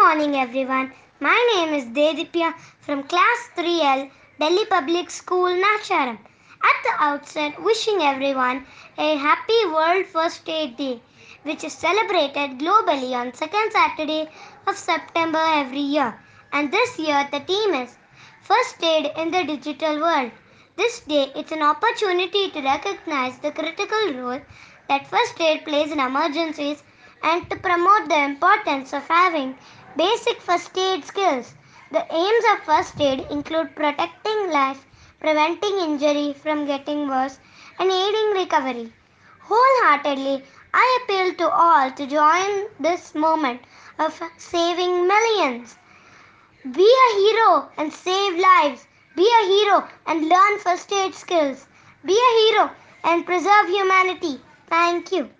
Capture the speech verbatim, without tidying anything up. Good morning everyone. My name is Dedipya from Class three L, Delhi Public School, Nacharam. At the outset, wishing everyone a happy World First Aid Day, which is celebrated globally on second Saturday of September every year. And this year the theme is First Aid in the Digital World. This day it's an opportunity to recognize the critical role that first aid plays in emergencies and to promote the importance of having basic first aid skills. The aims of first aid include protecting life, preventing injury from getting worse, and aiding recovery. Wholeheartedly, I appeal to all to join this moment of saving millions. Be a hero and save lives. Be a hero and learn first aid skills. Be a hero and preserve humanity. Thank you.